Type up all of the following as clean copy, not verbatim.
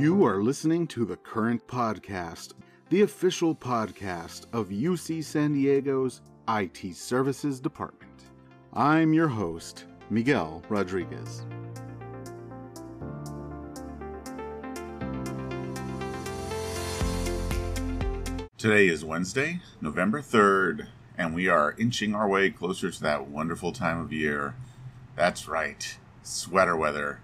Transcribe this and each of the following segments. You are listening to The Current Podcast, the official podcast of UC San Diego's IT Services Department. I'm your host, Miguel Rodriguez. Today is Wednesday, November 3rd, and we are inching our way closer to that wonderful time of year. That's right, sweater weather.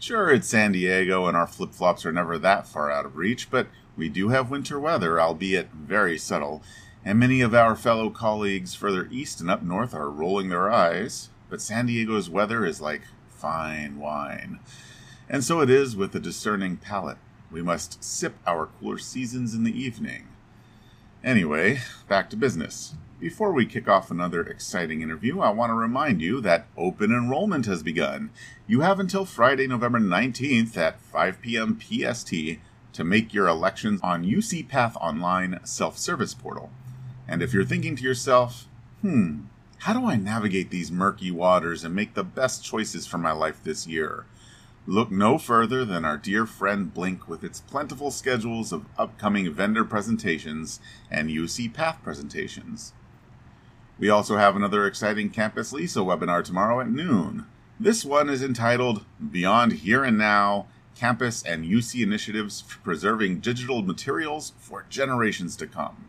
Sure, it's San Diego and our flip-flops are never that far out of reach, but we do have winter weather, albeit very subtle, and many of our fellow colleagues further east and up north are rolling their eyes, but San Diego's weather is like fine wine. And so it is with a discerning palate. We must sip our cooler seasons in the evening. Anyway, back to business. Before we kick off another exciting interview, I want to remind you that open enrollment has begun. You have until Friday, November 19th at 5 p.m. PST to make your elections on UCPath Online self-service portal. And if you're thinking to yourself, how do I navigate these murky waters and make the best choices for my life this year? Look no further than our dear friend Blink with its plentiful schedules of upcoming vendor presentations and UCPath presentations. We also have another exciting Campus Lisa webinar tomorrow at noon. This one is entitled, Beyond Here and Now, Campus and UC Initiatives for Preserving Digital Materials for Generations to Come.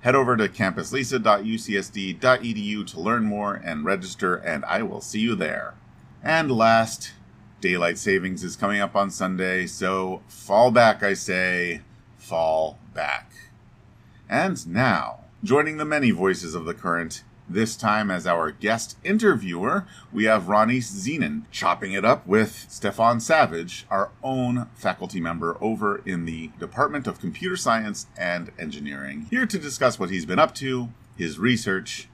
Head over to campuslisa.ucsd.edu to learn more and register, and I will see you there. And last, daylight savings is coming up on Sunday, so fall back, I say, fall back. And now, joining the many voices of The Current, this time as our guest interviewer, we have Ronis Zenin chopping it up with Stefan Savage, our own faculty member over in the Department of Computer Science and Engineering, here to discuss what he's been up to, his research,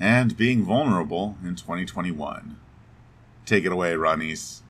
and being vulnerable in 2021. Take it away, Ronis.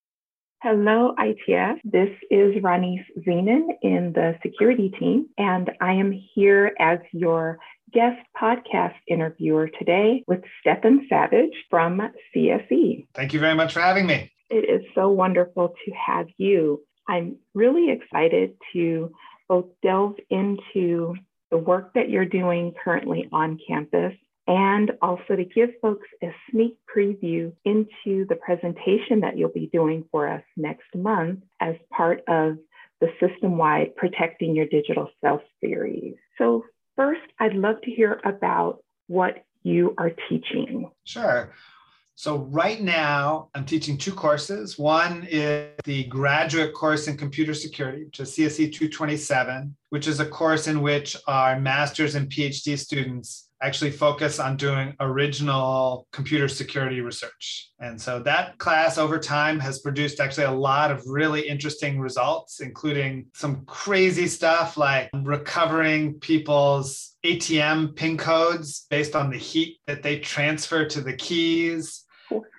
Hello, ITS. This is Ronis Zenin in the security team, and I am here as your guest podcast interviewer today with Stefan Savage from CSE. Thank you very much for having me. It is so wonderful to have you. I'm really excited to both delve into the work that you're doing currently on campus and also to give folks a sneak preview into the presentation that you'll be doing for us next month as part of the system-wide Protecting Your Digital Self series. So first, I'd love to hear about what you are teaching. Sure. So right now, I'm teaching two courses. One is the graduate course in computer security, which is CSE 227, which is a course in which our master's and PhD students actually focus on doing original computer security research. And so that class over time has produced actually a lot of really interesting results, including some crazy stuff like recovering people's ATM PIN codes based on the heat that they transfer to the keys.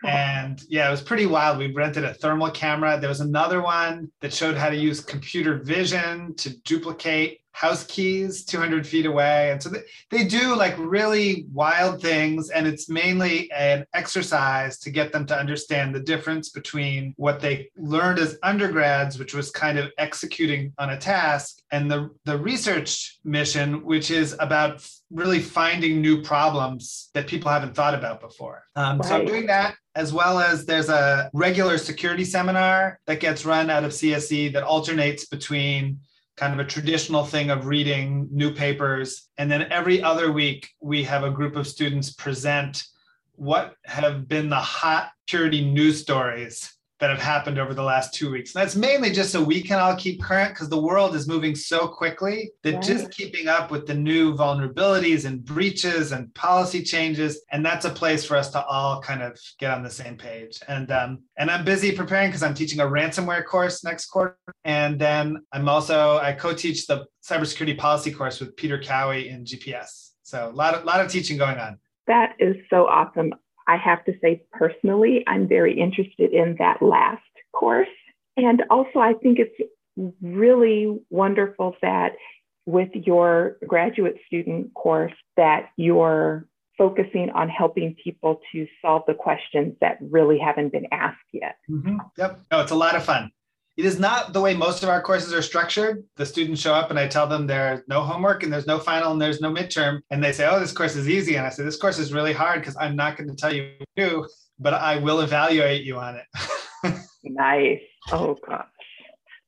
And yeah, it was pretty wild. We rented a thermal camera. There was another one that showed how to use computer vision to duplicate house keys 200 feet away. And so they do like really wild things. And it's mainly an exercise to get them to understand the difference between what they learned as undergrads, which was kind of executing on a task, and the research mission, which is about really finding new problems that people haven't thought about before. So I'm doing that, as well as there's a regular security seminar that gets run out of CSE that alternates between kind of a traditional thing of reading new papers. And then every other week, we have a group of students present what have been the hot security news stories that have happened over the last 2 weeks. And that's mainly just so we can all keep current, because the world is moving so quickly that just keeping up with the new vulnerabilities and breaches and policy changes. And that's a place for us to all kind of get on the same page. And I'm busy preparing because I'm teaching a ransomware course next quarter. And then I co-teach the cybersecurity policy course with Peter Cowie in GPS. So a lot of teaching going on. That is so awesome. I have to say personally, I'm very interested in that last course. And also, I think it's really wonderful that with your graduate student course that you're focusing on helping people to solve the questions that really haven't been asked yet. Mm-hmm. Yep. No, it's a lot of fun. It is not the way most of our courses are structured. The students show up and I tell them there's no homework and there's no final and there's no midterm. And they say, oh, this course is easy. And I say, this course is really hard because I'm not going to tell you what to do, but I will evaluate you on it. Nice. Oh, gosh.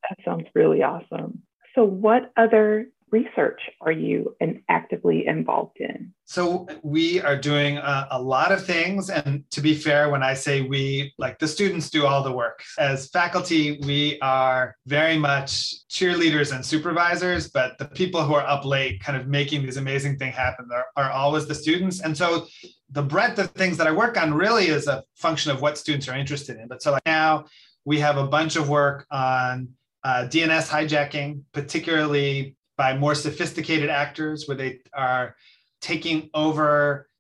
That sounds really awesome. So what other research are you actively involved in? So we are doing a lot of things. And to be fair, when I say we, like the students do all the work. As faculty, we are very much cheerleaders and supervisors, but the people who are up late kind of making these amazing things happen are always the students. And so the breadth of things that I work on really is a function of what students are interested in. But so like now we have a bunch of work on DNS hijacking, particularly by more sophisticated actors where they are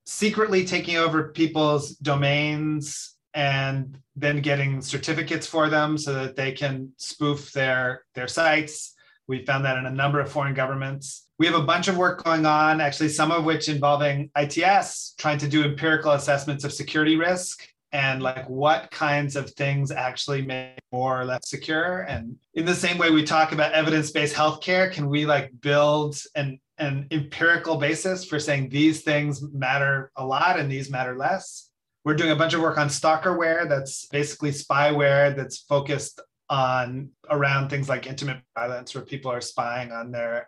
secretly taking over people's domains and then getting certificates for them so that they can spoof their sites. We found that in a number of foreign governments. We have a bunch of work going on, actually, some of which involving ITS, trying to do empirical assessments of security risk and like what kinds of things actually make more or less secure. And in the same way we talk about evidence-based healthcare, can we like build an empirical basis for saying these things matter a lot and these matter less? We're doing a bunch of work on stalkerware. That's basically spyware that's focused on around things like intimate violence, where people are spying on their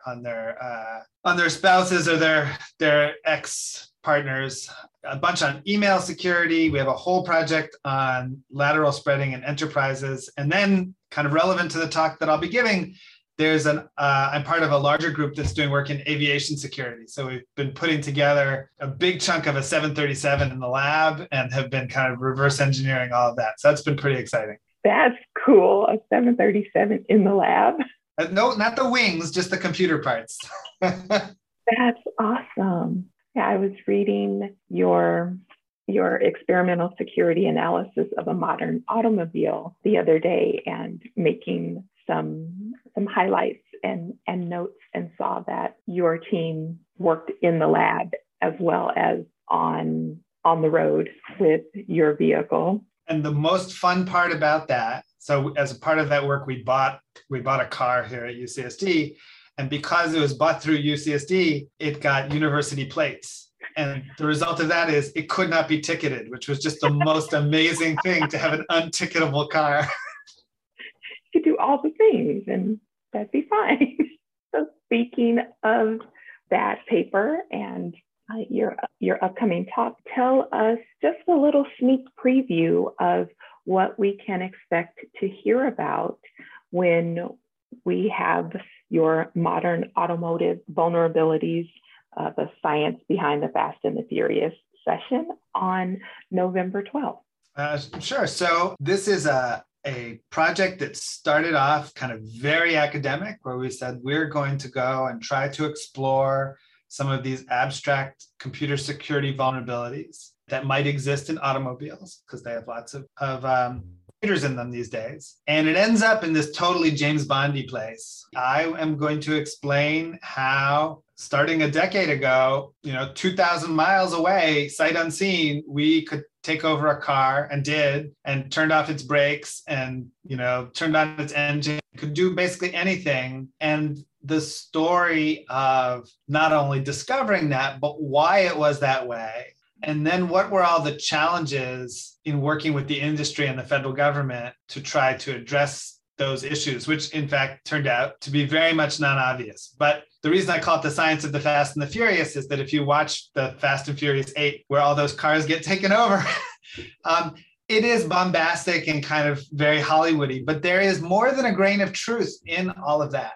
spouses or their ex-partners. A bunch on email security. We have a whole project on lateral spreading in enterprises. And then, kind of relevant to the talk that I'll be giving, I'm part of a larger group that's doing work in aviation security. So we've been putting together a big chunk of a 737 in the lab and have been kind of reverse engineering all of that. So that's been pretty exciting. That's cool. A 737 in the lab. No, not the wings, just the computer parts. That's awesome. Yeah, I was reading your experimental security analysis of a modern automobile the other day and making some highlights and notes, and saw that your team worked in the lab as well as on the road with your vehicle. And the most fun part about that, so as a part of that work, we bought a car here at UCSD. And because it was bought through UCSD, it got university plates. And the result of that is it could not be ticketed, which was just the most amazing thing, to have an unticketable car. You do all the things and that'd be fine. So speaking of that paper and your upcoming talk, tell us just a little sneak preview of what we can expect to hear about when we have your Modern Automotive Vulnerabilities, the Science Behind the Fast and the Furious session on November 12th. Sure. So this is a project that started off kind of very academic, where we said we're going to go and try to explore some of these abstract computer security vulnerabilities that might exist in automobiles, because they have lots of computers in them these days. And it ends up in this totally James Bondy place. I am going to explain how, starting a decade ago, 2,000 miles away, sight unseen, we could take over a car, and did, and turned off its brakes and, turned on its engine, could do basically anything. And the story of not only discovering that, but why it was that way. And then what were all the challenges in working with the industry and the federal government to try to address those issues, which in fact turned out to be very much non-obvious. But the reason I call it the science of the Fast and the Furious is that if you watch the Fast and Furious 8, where all those cars get taken over, it is bombastic and kind of very Hollywoody, but there is more than a grain of truth in all of that.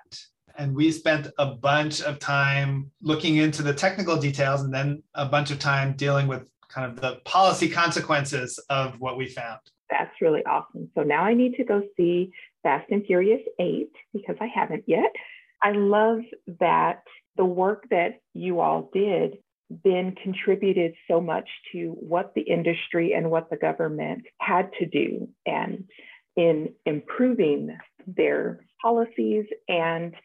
And we spent a bunch of time looking into the technical details and then a bunch of time dealing with kind of the policy consequences of what we found. That's really awesome. So now I need to go see Fast and Furious 8 because I haven't yet. I love that the work that you all did then contributed so much to what the industry and what the government had to do, and in improving their policies and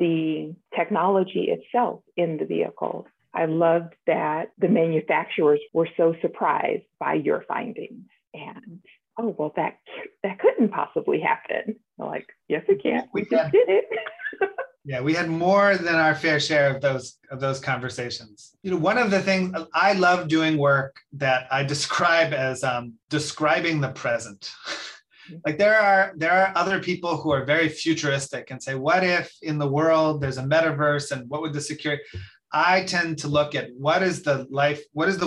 the technology itself in the vehicle. I loved that the manufacturers were so surprised by your findings, and that couldn't possibly happen. So like, yes, it can. We just did it. Yeah, we had more than our fair share of those conversations. You know, one of the things I love doing work that I describe as describing the present. Like there are other people who are very futuristic and say, what if in the world there's a metaverse and what would the security? I tend to look at what is the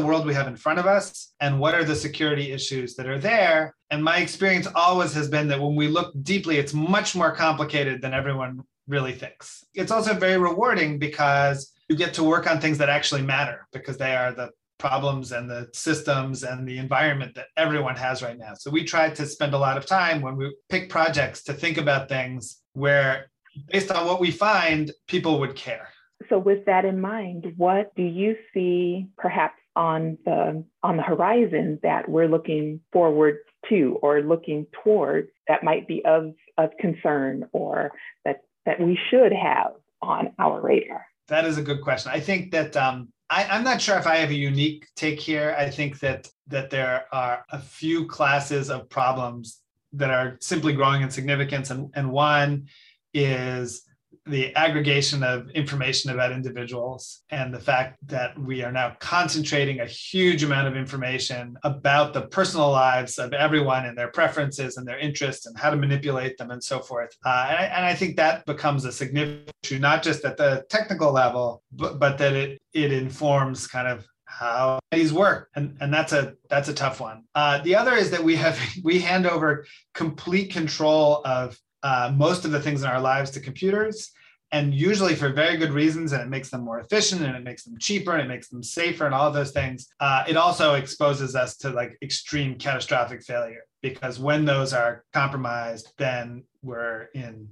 world we have in front of us and what are the security issues that are there? And my experience always has been that when we look deeply, it's much more complicated than everyone really thinks. It's also very rewarding because you get to work on things that actually matter because they are the problems and the systems and the environment that everyone has right now. So we try to spend a lot of time when we pick projects to think about things where based on what we find, people would care. So with that in mind, what do you see perhaps on the horizon that we're looking forward to or looking towards that might be of concern or that we should have on our radar? That is a good question. I think that I'm not sure if I have a unique take here. I think that there are a few classes of problems that are simply growing in significance. And one is the aggregation of information about individuals and the fact that we are now concentrating a huge amount of information about the personal lives of everyone and their preferences and their interests and how to manipulate them and so forth. And I think that becomes a significant issue, not just at the technical level, but that it informs kind of how these work. And that's a tough one. The other is that we hand over complete control of most of the things in our lives to computers, and usually for very good reasons, and it makes them more efficient, and it makes them cheaper, and it makes them safer, and all of those things. It also exposes us to like extreme catastrophic failure, because when those are compromised, then we're in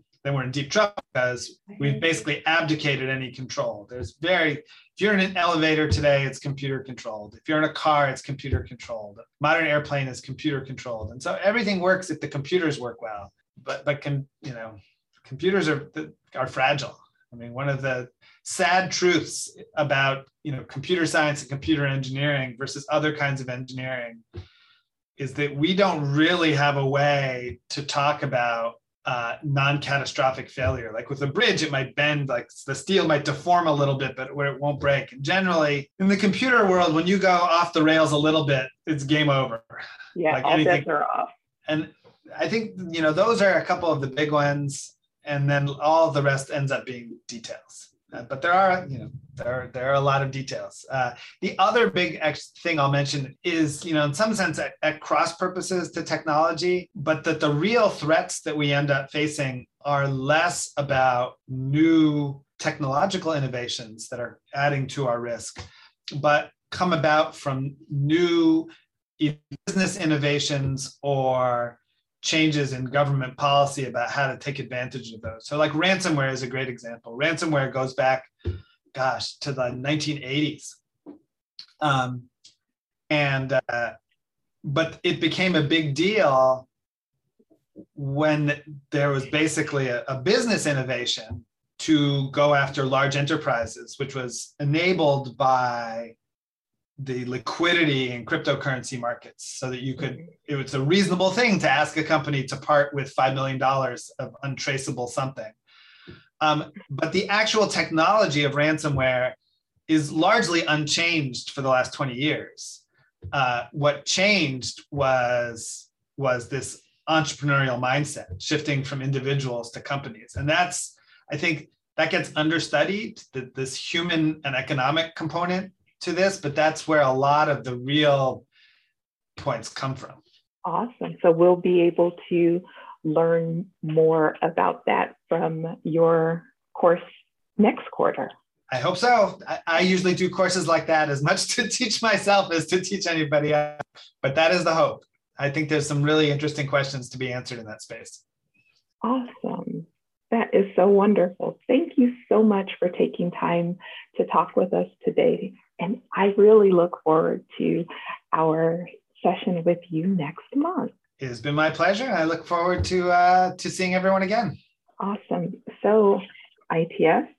deep trouble because we've basically abdicated any control. If you're in an elevator today, it's computer controlled. If you're in a car, it's computer controlled. Modern airplane is computer controlled, and so everything works if the computers work well. But computers are fragile. I mean, one of the sad truths about computer science and computer engineering versus other kinds of engineering is that we don't really have a way to talk about non-catastrophic failure. Like with a bridge, it might bend, like the steel might deform a little bit, but where it won't break. And generally, in the computer world, when you go off the rails a little bit, it's game over. Yeah, like all bets are off. And I think, those are a couple of the big ones, and then all the rest ends up being details. But there are a lot of details. The other big thing I'll mention is, in some sense at cross purposes to technology, but that the real threats that we end up facing are less about new technological innovations that are adding to our risk, but come about from new business innovations or changes in government policy about how to take advantage of those. So like ransomware is a great example. Ransomware goes back, to the 1980s. But it became a big deal when there was basically a business innovation to go after large enterprises, which was enabled by the liquidity in cryptocurrency markets, so that it was a reasonable thing to ask a company to part with $5 million of untraceable something. But the actual technology of ransomware is largely unchanged for the last 20 years. What changed was this entrepreneurial mindset, shifting from individuals to companies. And that's, I think, that gets understudied, that this human and economic component to this, but that's where a lot of the real points come from. Awesome. So we'll be able to learn more about that from your course next quarter. I hope so. I usually do courses like that as much to teach myself as to teach anybody else, but that is the hope. I think there's some really interesting questions to be answered in that space. Awesome. That is so wonderful. Thank you so much for taking time to talk with us today. And I really look forward to our session with you next month. It has been my pleasure. I look forward to seeing everyone again. Awesome. So ITS,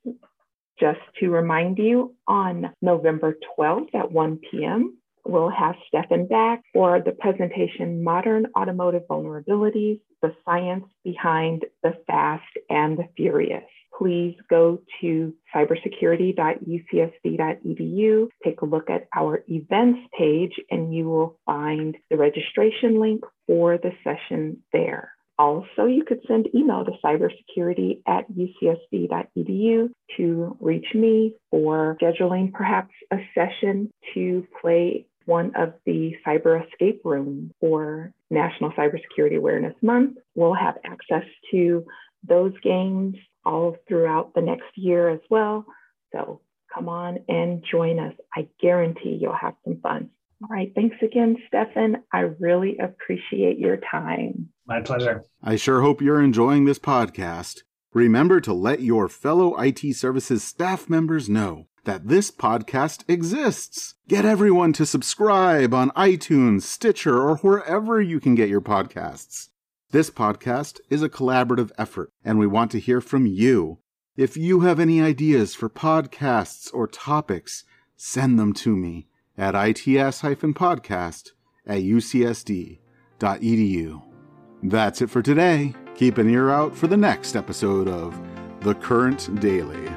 just to remind you, on November 12th at 1 p.m., We'll have Stefan back for the presentation, Modern Automotive Vulnerabilities, the Science Behind the Fast and the Furious. Please go to cybersecurity.ucsd.edu, take a look at our events page, and you will find the registration link for the session there. Also, you could send email to cybersecurity@ucsd.edu to reach me for scheduling perhaps a session to play one of the cyber escape rooms for National Cybersecurity Awareness Month. We'll have access to those games all throughout the next year as well. So come on and join us. I guarantee you'll have some fun. All right. Thanks again, Stefan. I really appreciate your time. My pleasure. I sure hope you're enjoying this podcast. Remember to let your fellow IT services staff members know that this podcast exists. Get everyone to subscribe on iTunes, Stitcher, or wherever you can get your podcasts. This podcast is a collaborative effort, and we want to hear from you. If you have any ideas for podcasts or topics, send them to me at its-podcast@ucsd.edu. That's it for today. Keep an ear out for the next episode of The Current Daily.